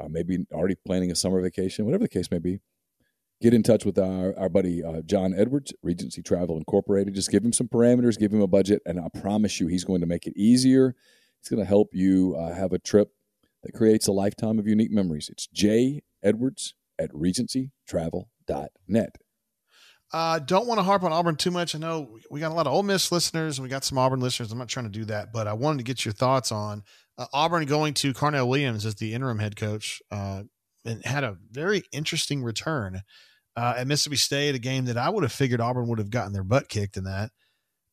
uh, maybe already planning a summer vacation, whatever the case may be, get in touch with our, our buddy uh, John Edwards, Regency Travel Incorporated. Just give him some parameters, give him a budget, and I promise you he's going to make it easier. He's going to help you uh, have a trip that creates a lifetime of unique memories. It's Jay Edwards at regency travel dot net. Uh, don't want to harp on Auburn too much. I know we got a lot of Ole Miss listeners and we got some Auburn listeners. I'm not trying to do that, but I wanted to get your thoughts on uh, Auburn going to Carnell Williams as the interim head coach, uh, and had a very interesting return, uh, at Mississippi State, a game that I would have figured Auburn would have gotten their butt kicked in that.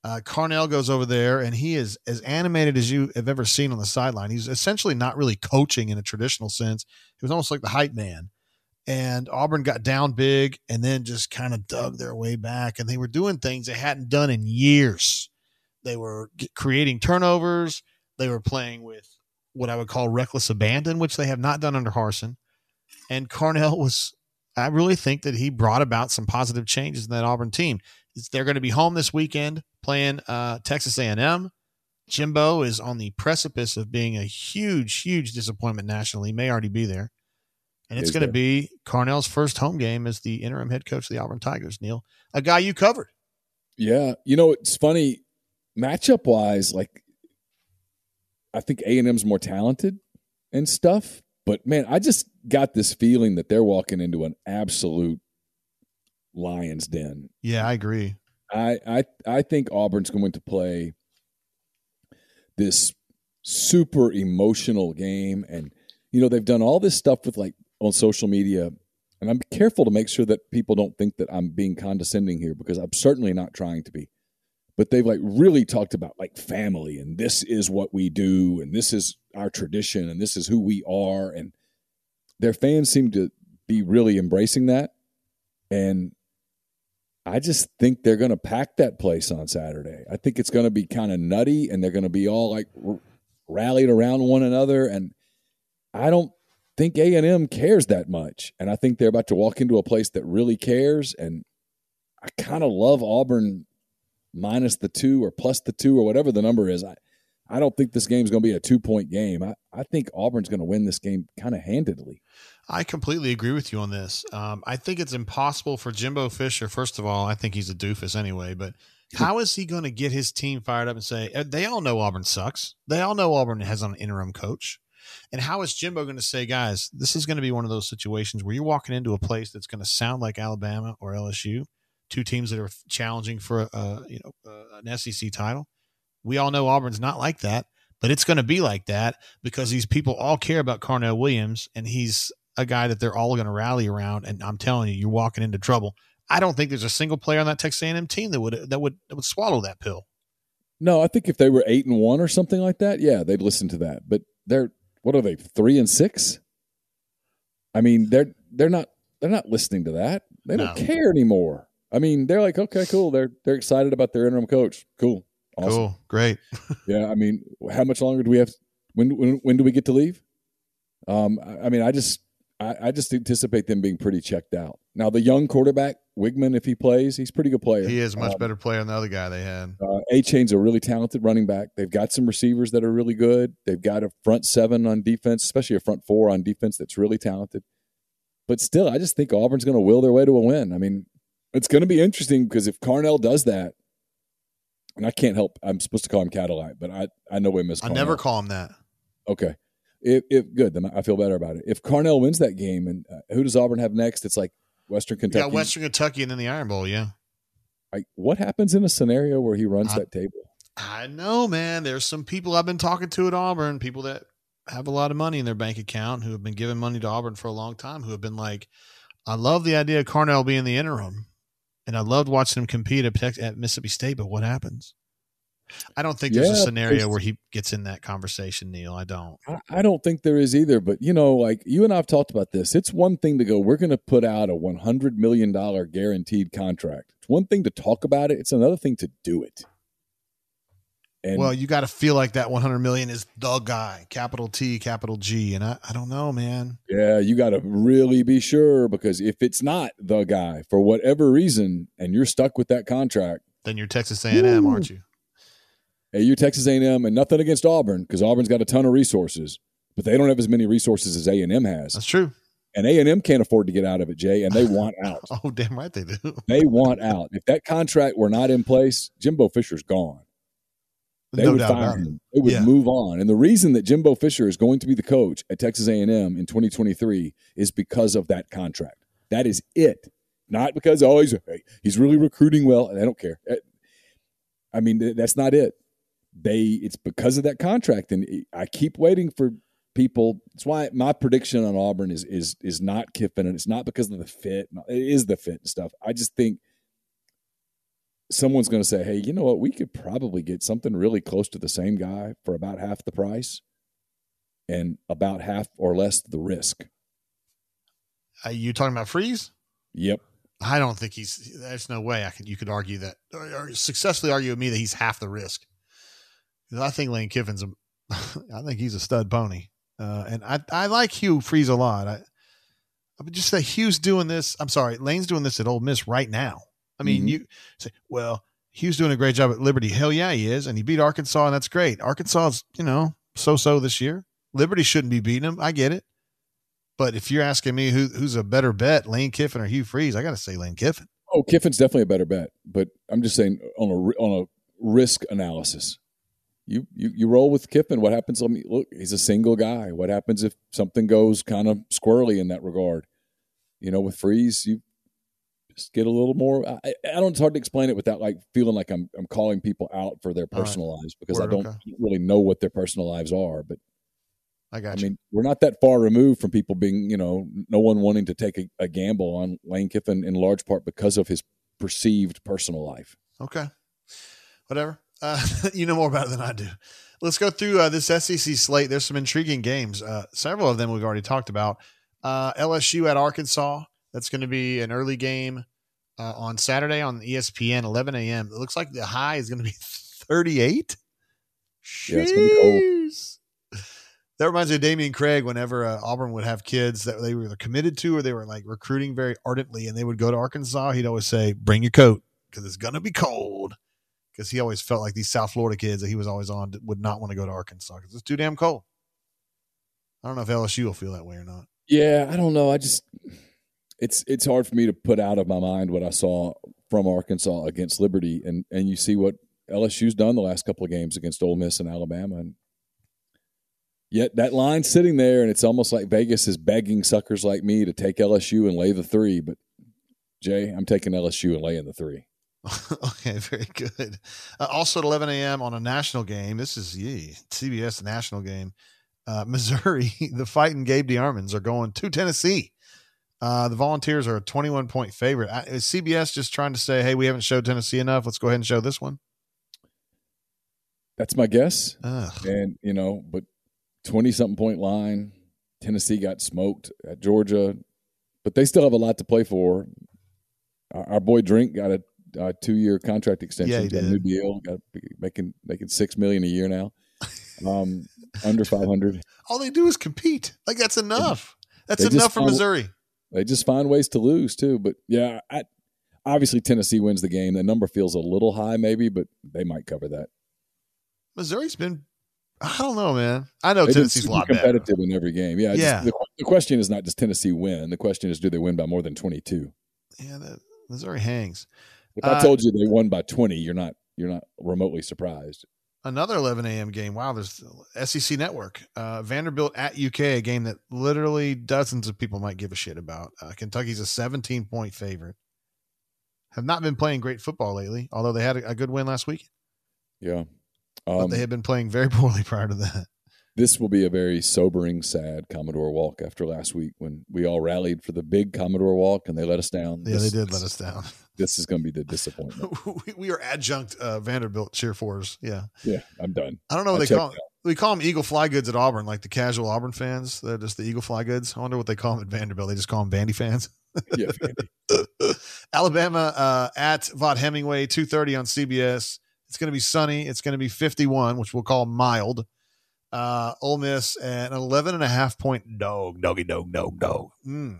Uh, Carnell goes over there and he is as animated as you have ever seen on the sideline. He's essentially not really coaching in a traditional sense. He was almost like the hype man. And Auburn got down big and then just kind of dug their way back. And they were doing things they hadn't done in years. They were creating turnovers. They were playing with what I would call reckless abandon, which they have not done under Harsin. And Carnell was I really think that he brought about some positive changes in that Auburn team. They're going to be home this weekend playing uh, Texas A and M. Jimbo is on the precipice of being a huge, huge disappointment nationally. He may already be there. And it's going to be Carnell's first home game as the interim head coach of the Auburn Tigers, Neil, a guy you covered. Yeah. You know, it's funny, matchup-wise, like, I think A and M's more talented and stuff. But, man, I just got this feeling that they're walking into an absolute lion's den. Yeah, I agree. I I, I think Auburn's going to play this super emotional game. And, you know, they've done all this stuff with, like, on social media. And I'm careful to make sure that people don't think that I'm being condescending here, because I'm certainly not trying to be. But they've, like, really talked about, like, family, and this is what we do, and this is our tradition, and this is who we are. And their fans seem to be really embracing that. And I just think they're going to pack that place on Saturday. I think it's going to be kind of nutty, and they're going to be all, like, r- rallied around one another. And I don't think A and M cares that much. And I think they're about to walk into a place that really cares. And I kind of love Auburn minus the two or plus the two or whatever the number is. I, I don't think this game's going to be a two-point game. I, I think Auburn's going to win this game kind of handedly. I completely agree with you on this. Um, I think it's impossible for Jimbo Fisher. First of all, I think he's a doofus anyway, but how is he going to get his team fired up and say, they all know Auburn sucks. They all know Auburn has an interim coach. And how is Jimbo going to say, guys, this is going to be one of those situations where you're walking into a place that's going to sound like Alabama or L S U, two teams that are challenging for uh, you know uh, an S E C title. We all know Auburn's not like that, but it's going to be like that because these people all care about Carnell Williams, and he's a guy that they're all going to rally around. And I'm telling you, you're walking into trouble. I don't think there's a single player on that Texas A and M team that would that would that would swallow that pill. No, I think if they were eight and one or something like that, yeah, they'd listen to that. But they're what are they three and six? I mean, they're they're not they're not listening to that. They don't no. care anymore. I mean, they're like, okay, cool. They're they're excited about their interim coach. Cool, awesome, cool, great. Yeah, I mean, how much longer do we have? When when when do we get to leave? Um, I, I mean, I just I, I just anticipate them being pretty checked out. Now, the young quarterback Wigman, if he plays, he's a pretty good player. He is a much um, better player than the other guy they had. Uh, A-Chain's a really talented running back. They've got some receivers that are really good. They've got a front seven on defense, especially a front four on defense that's really talented. But still, I just think Auburn's going to will their way to a win. I mean, it's going to be interesting because if Carnell does that, and I can't help, I'm supposed to call him Cadillac, but I, I know we miss Carnell. I never call him that. Okay. If, if good, then I feel better about it. If Carnell wins that game, and uh, who does Auburn have next? It's like Western Kentucky. Yeah, Western Kentucky and then the Iron Bowl, yeah. Like, what happens in a scenario where he runs I, that table? I know, man. There's some people I've been talking to at Auburn, people that have a lot of money in their bank account who have been giving money to Auburn for a long time, who have been like, I love the idea of Carnell being the interim. And I loved watching him compete at Mississippi State, but what happens? I don't think there's yeah, a scenario where he gets in that conversation, Neil. I don't. I, I don't think there is either. But, you know, like you and I have talked about this. It's one thing to go, we're going to put out a one hundred million dollars guaranteed contract. It's one thing to talk about it. It's another thing to do it. And well, you got to feel like that one hundred million dollars is the guy, capital T, capital G. And I, I don't know, man. Yeah, you got to really be sure, because if it's not the guy for whatever reason and you're stuck with that contract, then you're Texas A and M, woo. Aren't you? Hey, you're Texas A and M, and nothing against Auburn, because Auburn's got a ton of resources, but they don't have as many resources as A and M has. That's true. And A and M can't afford to get out of it, Jay, and they want out. Oh, damn right they do. They want out. If that contract were not in place, Jimbo Fisher's gone. They no would fire him. They would yeah. move on. And the reason that Jimbo Fisher is going to be the coach at Texas A and M in twenty twenty-three is because of that contract. That is it. Not because, oh, he's, he's really recruiting well. I don't care. I mean, that's not it. They It's because of that contract. And I keep waiting for people. That's why my prediction on Auburn is is is not Kiffin. And it's not because of the fit. It is the fit and stuff. I just think someone's going to say, hey, you know what? We could probably get something really close to the same guy for about half the price and about half or less the risk. Are you talking about Freeze? Yep. I don't think he's – there's no way I could, you could argue that – or successfully argue with me that he's half the risk. I think Lane Kiffin's a – I think he's a stud pony. Uh, and I, I like Hugh Freeze a lot. I, I mean, just that Hugh's doing this. I'm sorry, Lane's doing this at Ole Miss right now. I mean, mm-hmm. you say, well, Hugh's doing a great job at Liberty. Hell yeah, he is. And he beat Arkansas, and that's great. Arkansas's, you know, so-so this year. Liberty shouldn't be beating him. I get it. But if you're asking me who who's a better bet, Lane Kiffin or Hugh Freeze, I got to say Lane Kiffin. Oh, Kiffin's definitely a better bet. But I'm just saying on a on a risk analysis, you you, you roll with Kiffin. What happens? Let me look. He's a single guy. What happens if something goes kind of squirrely in that regard? You know, with Freeze, you just get a little more. I, I don't. It's hard to explain it without like feeling like I'm I'm calling people out for their personal right. lives because Word, I don't okay. really know what their personal lives are, but. I got I you. mean, we're not that far removed from people being, you know, no one wanting to take a, a gamble on Lane Kiffin in large part because of his perceived personal life. Okay. Whatever. Uh, you know more about it than I do. Let's go through uh, this S E C slate. There's some intriguing games. Uh, several of them we've already talked about. Uh, L S U at Arkansas. That's going to be an early game uh, on Saturday on E S P N, eleven a.m. It looks like the high is going to be thirty-eight. Jeez. Yeah, it's going to be cold. That reminds me of Damien Craig whenever uh, Auburn would have kids that they were either committed to or they were like recruiting very ardently and they would go to Arkansas. He'd always say, bring your coat because it's going to be cold because he always felt like these South Florida kids that he was always on would not want to go to Arkansas because it's too damn cold. I don't know if L S U will feel that way or not. Yeah, I don't know. I just it's it's hard for me to put out of my mind what I saw from Arkansas against Liberty. And, and you see what L S U's done the last couple of games against Ole Miss and Alabama and yet that line's sitting there, and it's almost like Vegas is begging suckers like me to take L S U and lay the three. But, Jay, I'm taking L S U and laying the three. Okay, very good. Uh, also at eleven a.m. on a national game, this is yeah, C B S national game, uh, Missouri, the Fighting Gabe DeArmonds are going to Tennessee. Uh, the Volunteers are a twenty-one point favorite. I, is C B S just trying to say, hey, we haven't showed Tennessee enough. Let's go ahead and show this one? That's my guess. Ugh. And, you know, but. twenty-something point line. Tennessee got smoked at Georgia, but they still have a lot to play for. Our, our boy Drink got a, a two-year contract extension. Yeah, he did. A new deal, got making making six million a year now, um, under five hundred. All they do is compete. Like that's enough. That's they enough for find, Missouri. They just find ways to lose too. But yeah, I, obviously Tennessee wins the game. The number feels a little high, maybe, but they might cover that. Missouri's been. I don't know, man. I know Tennessee's a lot better. Competitive in every game. Yeah. yeah. Just, the, the question is not does Tennessee win. The question is do they win by more than twenty-two? Yeah, that Missouri hangs. If uh, I told you they won by twenty, you're not you're not remotely surprised. Another eleven a.m. game. Wow, there's S E C Network. Uh, Vanderbilt at U K, a game that literally dozens of people might give a shit about. Uh, Kentucky's a seventeen-point favorite. Have not been playing great football lately, although they had a, a good win last week. Yeah. Um, but they had been playing very poorly prior to that. This will be a very sobering, sad Commodore walk after last week when we all rallied for the big Commodore walk and they let us down. Yeah, this, they did this, let us down. This is going to be the disappointment. We are adjunct uh, Vanderbilt cheer fours. Yeah. Yeah, I'm done. I don't know what I they call them. We call them Eagle Fly Goods at Auburn, like the casual Auburn fans. They're just the Eagle Fly Goods. I wonder what they call them at Vanderbilt. They just call them Vandy fans. Yeah, Vandy. Alabama uh, at Vaught Hemingway, two thirty on C B S. It's going to be sunny. It's going to be fifty-one, which we'll call mild. Uh, Ole Miss at an eleven and a half point dog, doggy dog, dog, dog. Mm.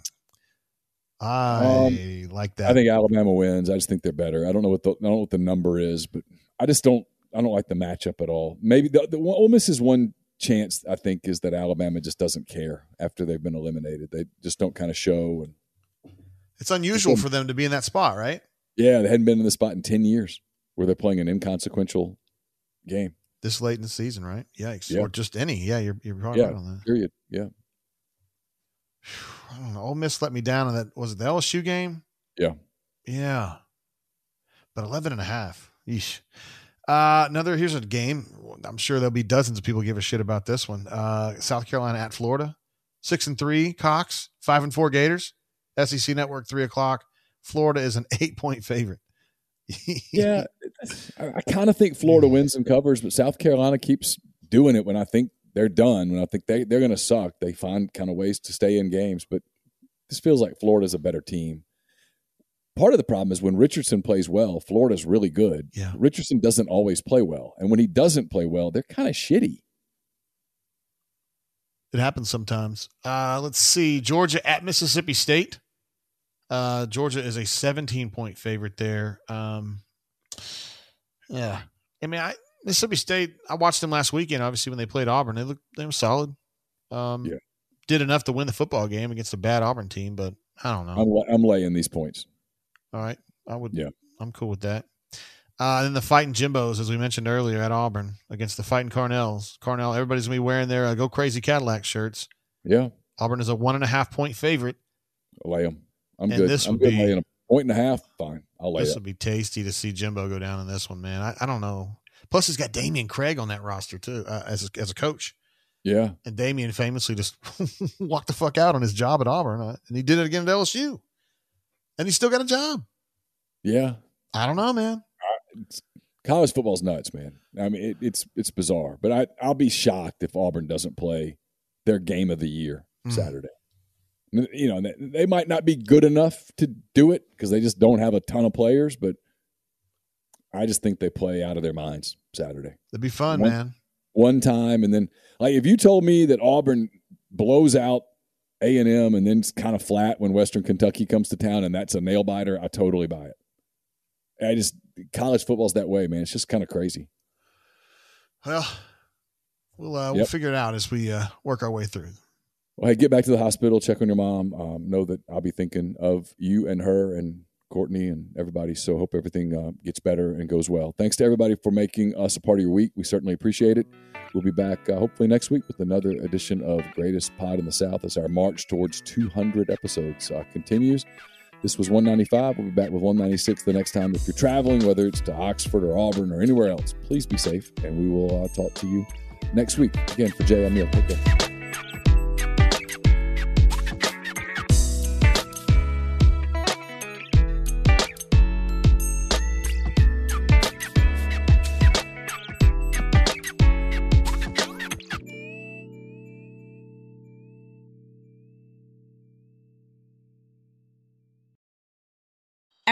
I um, like that. I think Alabama wins. I just think they're better. I don't know what the I don't know what the number is, but I just don't. I don't like the matchup at all. Maybe the, the Ole Miss's one chance I think is that Alabama just doesn't care after they've been eliminated. They just don't kind of show. And it's unusual for them to be in that spot, right? Yeah, they hadn't been in the spot in ten years. Where they're playing an inconsequential game this late in the season, right? Yikes! Yeah. Or just any, yeah. You're you're probably yeah, right on that. Period. Yeah. I don't know. Ole Miss let me down on that. Was it the L S U game? Yeah. Yeah. But eleven and a half. Yeesh. Uh, another here's a game. I'm sure there'll be dozens of people give a shit about this one. Uh, South Carolina at Florida, six and three Cox, five and four Gators. S E C Network, three o'clock. Florida is an eight point favorite. Yeah, I kind of think Florida wins and covers, but South Carolina keeps doing it when I think they're done, when I think they, they're going to suck. They find kind of ways to stay in games, but this feels like Florida's a better team. Part of the problem is when Richardson plays well, Florida's really good. Yeah. Richardson doesn't always play well, and when he doesn't play well, they're kind of shitty. It happens sometimes. Uh, let's see. Georgia at Mississippi State. Uh, Georgia is a seventeen-point favorite there. Um, yeah. I mean, I, Mississippi State, I watched them last weekend, obviously, when they played Auburn. They looked, they were solid. Um, yeah. Did enough to win the football game against a bad Auburn team, but I don't know. I'm, I'm laying these points. All right. I would. Yeah. I'm cool with that. Uh, and then the Fighting Jimbos, as we mentioned earlier, at Auburn against the Fighting Carnells. Carnell, everybody's going to be wearing their uh, Go Crazy Cadillac shirts. Yeah. Auburn is a one and a half point favorite. I'll lay them. I'm and good. This I'm would good be, laying a point and a half. Fine. I'll lay This it. would be tasty to see Jimbo go down in this one, man. I, I don't know. Plus, he's got Damien Craig on that roster, too, uh, as, a, as a coach. Yeah. And Damien famously just walked the fuck out on his job at Auburn, uh, and he did it again at L S U. And he's still got a job. Yeah. I don't know, man. It's, college football's nuts, man. I mean, it, it's it's bizarre, but I I'll be shocked if Auburn doesn't play their game of the year mm. Saturday. You know, they, they might not be good enough to do it because they just don't have a ton of players. But I just think they play out of their minds Saturday. It'd be fun, one, man. One time, and then like if you told me that Auburn blows out A and M and then it's kind of flat when Western Kentucky comes to town, and that's a nail biter, I totally buy it. I just college football's that way, man. It's just kind of crazy. Well, we'll uh, yep. we'll figure it out as we uh, work our way through. Well, hey, get back to the hospital, check on your mom. Um, know that I'll be thinking of you and her and Courtney and everybody. So hope everything uh, gets better and goes well. Thanks to everybody for making us a part of your week. We certainly appreciate it. We'll be back uh, hopefully next week with another edition of Greatest Pod in the South as our march towards two hundred episodes uh, continues. This was one ninety-five. We'll be back with one ninety-six the next time. If you're traveling, whether it's to Oxford or Auburn or anywhere else, please be safe, and we will uh, talk to you next week. Again, for Jay, I'm Neil. Take care.